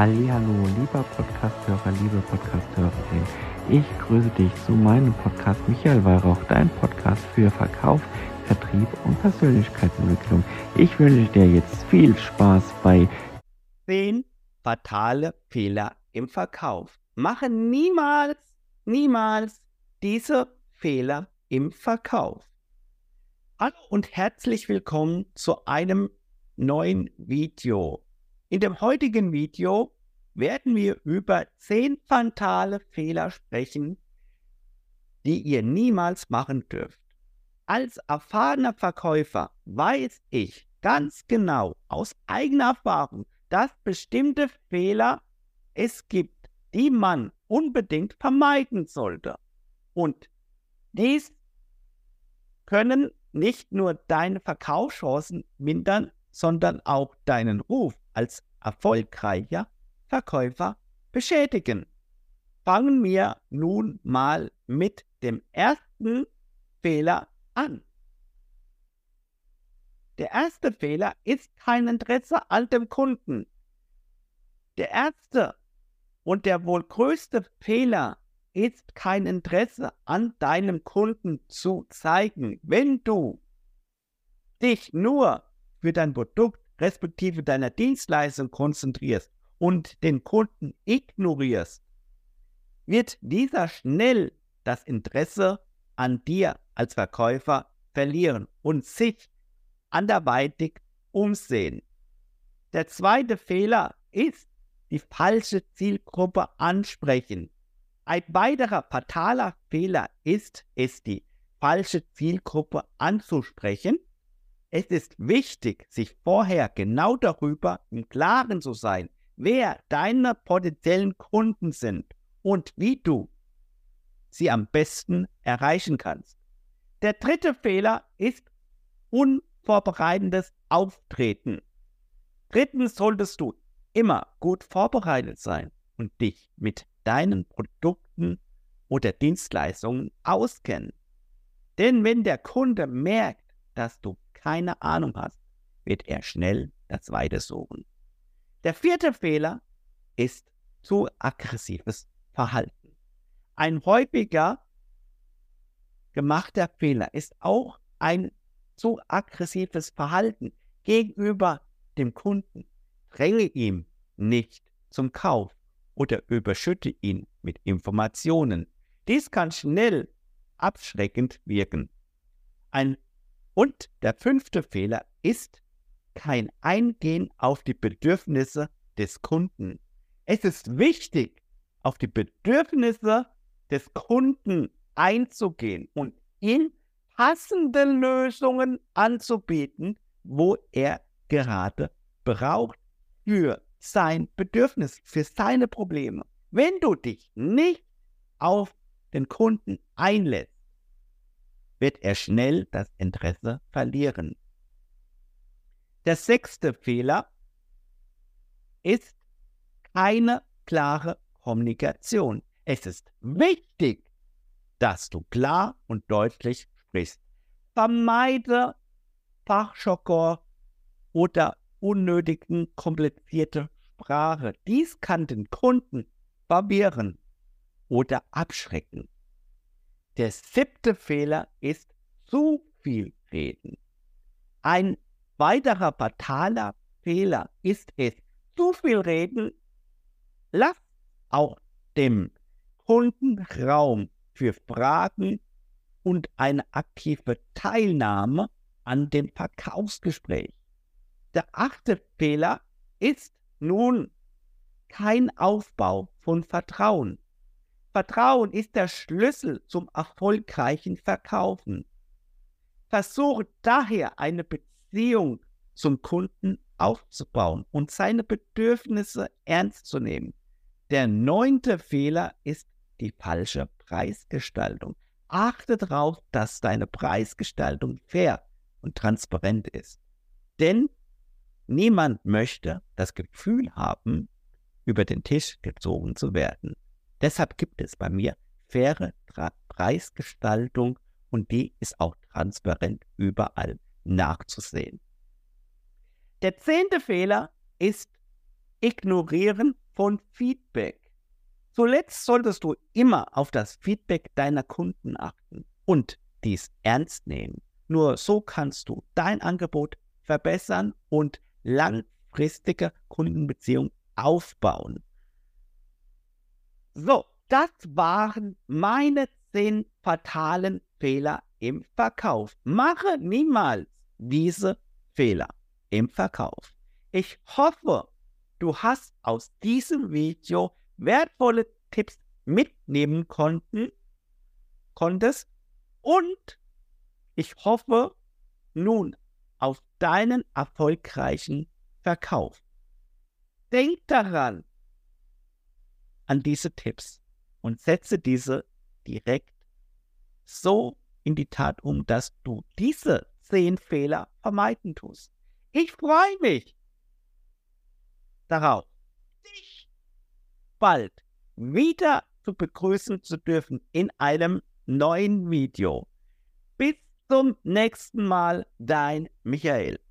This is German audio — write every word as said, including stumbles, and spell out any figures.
Hallihallo, lieber Podcasthörer, liebe Podcasthörerin. Ich grüße dich zu meinem Podcast Michael Weyrauch, dein Podcast für Verkauf, Vertrieb und Persönlichkeitsentwicklung. Ich wünsche dir jetzt viel Spaß bei zehn fatale Fehler im Verkauf. Mache niemals, niemals diese Fehler im Verkauf. Hallo und herzlich willkommen zu einem neuen Video. In dem heutigen Video werden wir über zehn fatale Fehler sprechen, die ihr niemals machen dürft. Als erfahrener Verkäufer weiß ich ganz genau aus eigener Erfahrung, dass bestimmte Fehler es gibt, die man unbedingt vermeiden sollte. Und dies können nicht nur deine Verkaufschancen mindern, sondern auch deinen Ruf als erfolgreicher Verkäufer beschädigen. Fangen wir nun mal mit dem ersten Fehler an. Der erste Fehler ist kein Interesse an dem Kunden. Der erste und der wohl größte Fehler ist, kein Interesse an deinem Kunden zu zeigen. Wenn du dich nur für dein Produkt respektive deiner Dienstleistung konzentrierst und den Kunden ignorierst, wird dieser schnell das Interesse an dir als Verkäufer verlieren und sich anderweitig umsehen. Der zweite Fehler ist, die falsche Zielgruppe ansprechen. Ein weiterer fataler Fehler ist es, die falsche Zielgruppe anzusprechen. Es ist wichtig, sich vorher genau darüber im Klaren zu sein, wer deine potenziellen Kunden sind und wie du sie am besten erreichen kannst. Der dritte Fehler ist unvorbereitetes Auftreten. Drittens solltest du immer gut vorbereitet sein und dich mit deinen Produkten oder Dienstleistungen auskennen. Denn wenn der Kunde merkt, dass du keine Ahnung hast, wird er schnell das Weite suchen. Der vierte Fehler ist zu aggressives Verhalten. Ein häufiger gemachter Fehler ist auch ein zu aggressives Verhalten gegenüber dem Kunden. Dränge ihm nicht zum Kauf oder überschütte ihn mit Informationen. Dies kann schnell abschreckend wirken. Ein Und der fünfte Fehler ist kein Eingehen auf die Bedürfnisse des Kunden. Es ist wichtig, auf die Bedürfnisse des Kunden einzugehen und ihm passende Lösungen anzubieten, wo er gerade braucht für sein Bedürfnis, für seine Probleme. Wenn du dich nicht auf den Kunden einlässt, wird er schnell das Interesse verlieren. Der sechste Fehler ist keine klare Kommunikation. Es ist wichtig, dass du klar und deutlich sprichst. Vermeide Fachjargon oder unnötigen, komplizierte Sprache. Dies kann den Kunden verwirren oder abschrecken. Der siebte Fehler ist zu viel reden. Ein weiterer fataler Fehler ist es, zu viel reden. Lass auch dem Kunden Raum für Fragen und eine aktive Teilnahme an dem Verkaufsgespräch. Der achte Fehler ist nun kein Aufbau von Vertrauen. Vertrauen ist der Schlüssel zum erfolgreichen Verkaufen. Versuche daher, eine Beziehung zum Kunden aufzubauen und seine Bedürfnisse ernst zu nehmen. Der neunte Fehler ist die falsche Preisgestaltung. Achte darauf, dass deine Preisgestaltung fair und transparent ist. Denn niemand möchte das Gefühl haben, über den Tisch gezogen zu werden. Deshalb gibt es bei mir faire Tra- Preisgestaltung und die ist auch transparent überall nachzusehen. Der zehnte Fehler ist Ignorieren von Feedback. Zuletzt solltest du immer auf das Feedback deiner Kunden achten und dies ernst nehmen. Nur so kannst du dein Angebot verbessern und langfristige Kundenbeziehungen aufbauen. So, das waren meine zehn fatalen Fehler im Verkauf. Mache niemals diese Fehler im Verkauf. Ich hoffe, du hast aus diesem Video wertvolle Tipps mitnehmen konnten, konntest und ich hoffe nun auf deinen erfolgreichen Verkauf. Denk daran, an diese Tipps und setze diese direkt so in die Tat um, dass du diese zehn Fehler vermeiden tust. Ich freue mich darauf, dich bald wieder zu begrüßen zu dürfen in einem neuen Video. Bis zum nächsten Mal, dein Michael.